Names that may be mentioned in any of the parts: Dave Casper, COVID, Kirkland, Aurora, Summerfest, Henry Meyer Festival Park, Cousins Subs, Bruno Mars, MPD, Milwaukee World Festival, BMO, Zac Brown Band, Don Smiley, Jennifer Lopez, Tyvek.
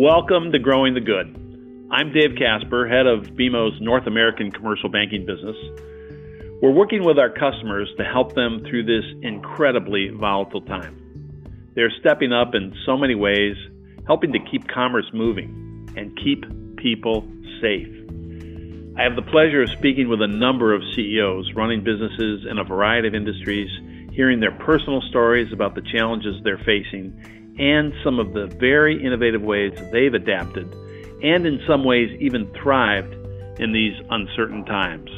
Welcome to Growing the Good. I'm Dave Casper, head of BMO's North American commercial banking business. We're working with our customers to help them through this incredibly volatile time. They're stepping up in so many ways, helping to keep commerce moving and keep people safe. I have the pleasure of speaking with a number of CEOs running businesses in a variety of industries, hearing their personal stories about the challenges they're facing and some of the very innovative ways they've adapted and in some ways even thrived in these uncertain times.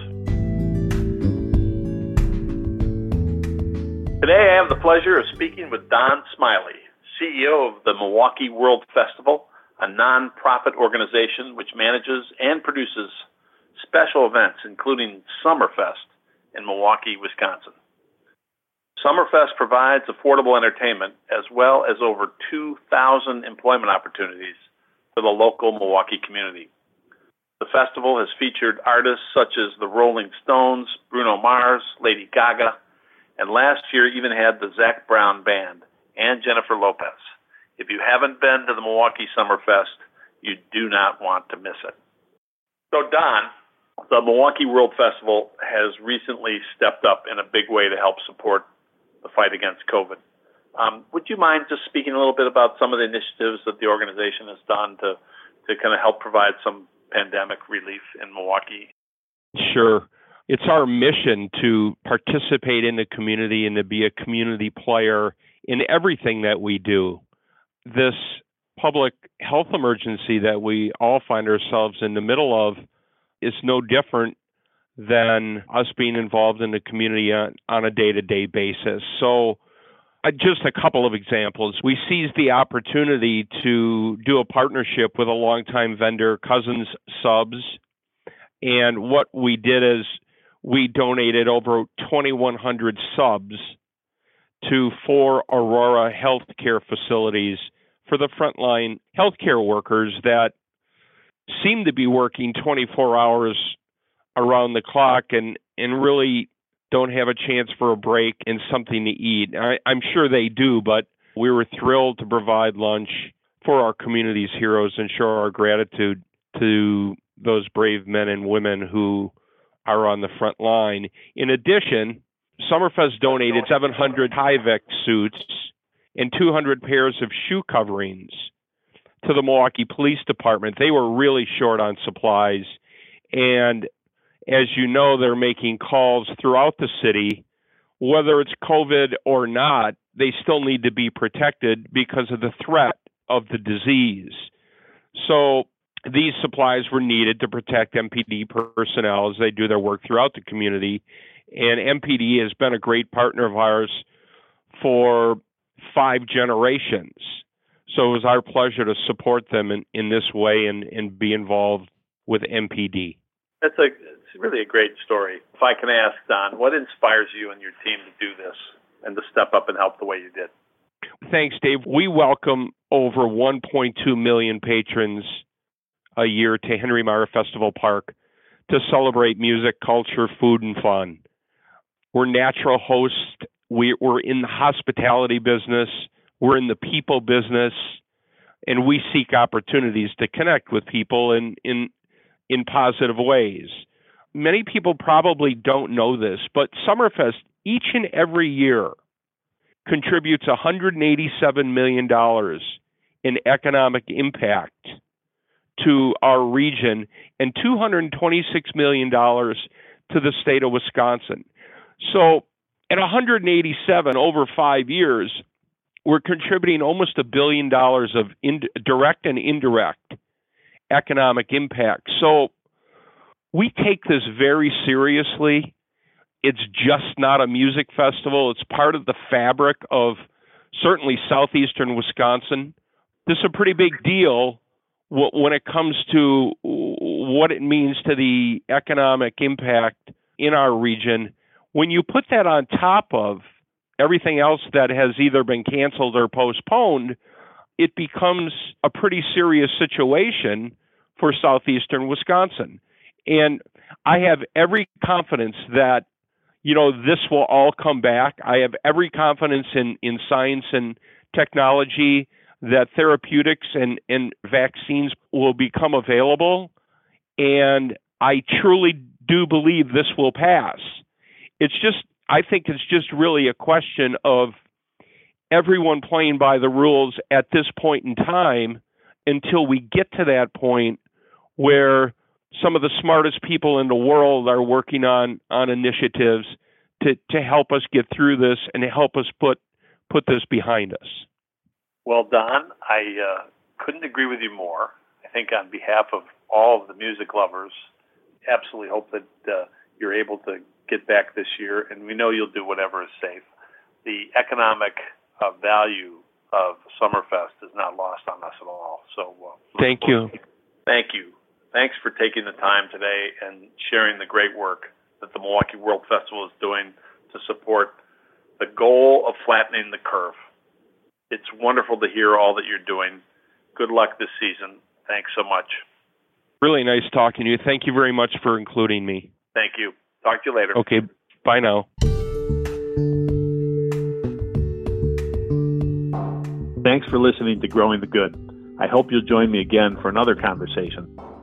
Today I have the pleasure of speaking with Don Smiley, CEO of the Milwaukee World Festival, a nonprofit organization which manages and produces special events including Summerfest in Milwaukee, Wisconsin. Summerfest provides affordable entertainment as well as over 2,000 employment opportunities for the local Milwaukee community. The festival has featured artists such as the Rolling Stones, Bruno Mars, Lady Gaga, and last year even had the Zac Brown Band and Jennifer Lopez. If you haven't been to the Milwaukee Summerfest, you do not want to miss it. So Don, the Milwaukee World Festival has recently stepped up in a big way to help support the fight against COVID. Would you mind just speaking a little bit about some of the initiatives that the organization has done to kind of help provide some pandemic relief in Milwaukee? Sure. It's our mission to participate in the community and to be a community player in everything that we do. This public health emergency that we all find ourselves in the middle of is no different than us being involved in the community on a day-to-day basis. So just a couple of examples. We seized the opportunity to do a partnership with a longtime vendor, Cousins Subs. And what we did is we donated over 2,100 subs to 4 Aurora healthcare facilities for the frontline healthcare workers that seem to be working 24 hours around the clock and really don't have a chance for a break and something to eat. I'm sure they do, but we were thrilled to provide lunch for our community's heroes and show our gratitude to those brave men and women who are on the front line. In addition, Summerfest donated 700 Tyvek suits and 200 pairs of shoe coverings to the Milwaukee Police Department. They were really short on supplies, and as you know, they're making calls throughout the city. Whether it's COVID or not, they still need to be protected because of the threat of the disease. So these supplies were needed to protect MPD personnel as they do their work throughout the community. And MPD has been a great partner of ours for 5 generations. So it was our pleasure to support them in this way and be involved with MPD. It's really a great story. If I can ask, Don, what inspires you and your team to do this and to step up and help the way you did? Thanks, Dave. We welcome over 1.2 million patrons a year to Henry Meyer Festival Park to celebrate music, culture, food, and fun. We're natural hosts. We're in the hospitality business. We're in the people business. And we seek opportunities to connect with people in positive ways. Many people probably don't know this, but Summerfest each and every year contributes $187 million in economic impact to our region and $226 million to the state of Wisconsin. So at 187 over 5 years, we're contributing almost $1 billion of direct and indirect economic impact. So we take this very seriously. It's just not a music festival. It's part of the fabric of certainly southeastern Wisconsin. This is a pretty big deal when it comes to what it means to the economic impact in our region. When you put that on top of everything else that has either been canceled or postponed, it becomes a pretty serious situation for southeastern Wisconsin. And I have every confidence that, this will all come back. I have every confidence in science and technology. that therapeutics and vaccines will become available. And I truly do believe this will pass. It's just, I think it's just really a question of everyone playing by the rules at this point in time until we get to that point where some of the smartest people in the world are working on initiatives to help us get through this and to help us put this behind us. Well, Don, I couldn't agree with you more. I think on behalf of all of the music lovers, absolutely hope that you're able to get back this year, and we know you'll do whatever is safe. The economic value of Summerfest is not lost on us at all. So, thank you. Thank you. Thanks for taking the time today and sharing the great work that the Milwaukee World Festival is doing to support the goal of flattening the curve. It's wonderful to hear all that you're doing. Good luck this season. Thanks so much. Really nice talking to you. Thank you very much for including me. Thank you. Talk to you later. Okay. Bye now. Thanks for listening to Growing the Good. I hope you'll join me again for another conversation.